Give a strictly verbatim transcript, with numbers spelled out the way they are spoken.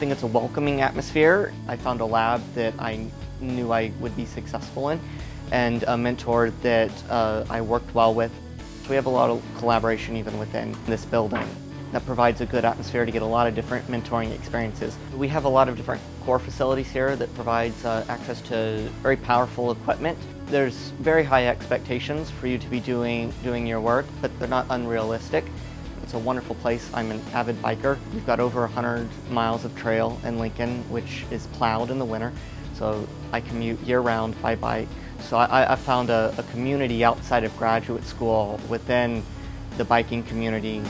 something that's a welcoming atmosphere. I found a lab that I knew I would be successful in and a mentor that uh, I worked well with. We have a lot of collaboration even within this building that provides a good atmosphere to get a lot of different mentoring experiences. We have a lot of different core facilities here that provides uh, access to very powerful equipment. There's very high expectations for you to be doing, doing your work, but they're not unrealistic. It's a wonderful place. I'm an avid biker. We've got over one hundred miles of trail in Lincoln, which is plowed in the winter, so I commute year-round by bike. So I, I found a, a community outside of graduate school within the biking community.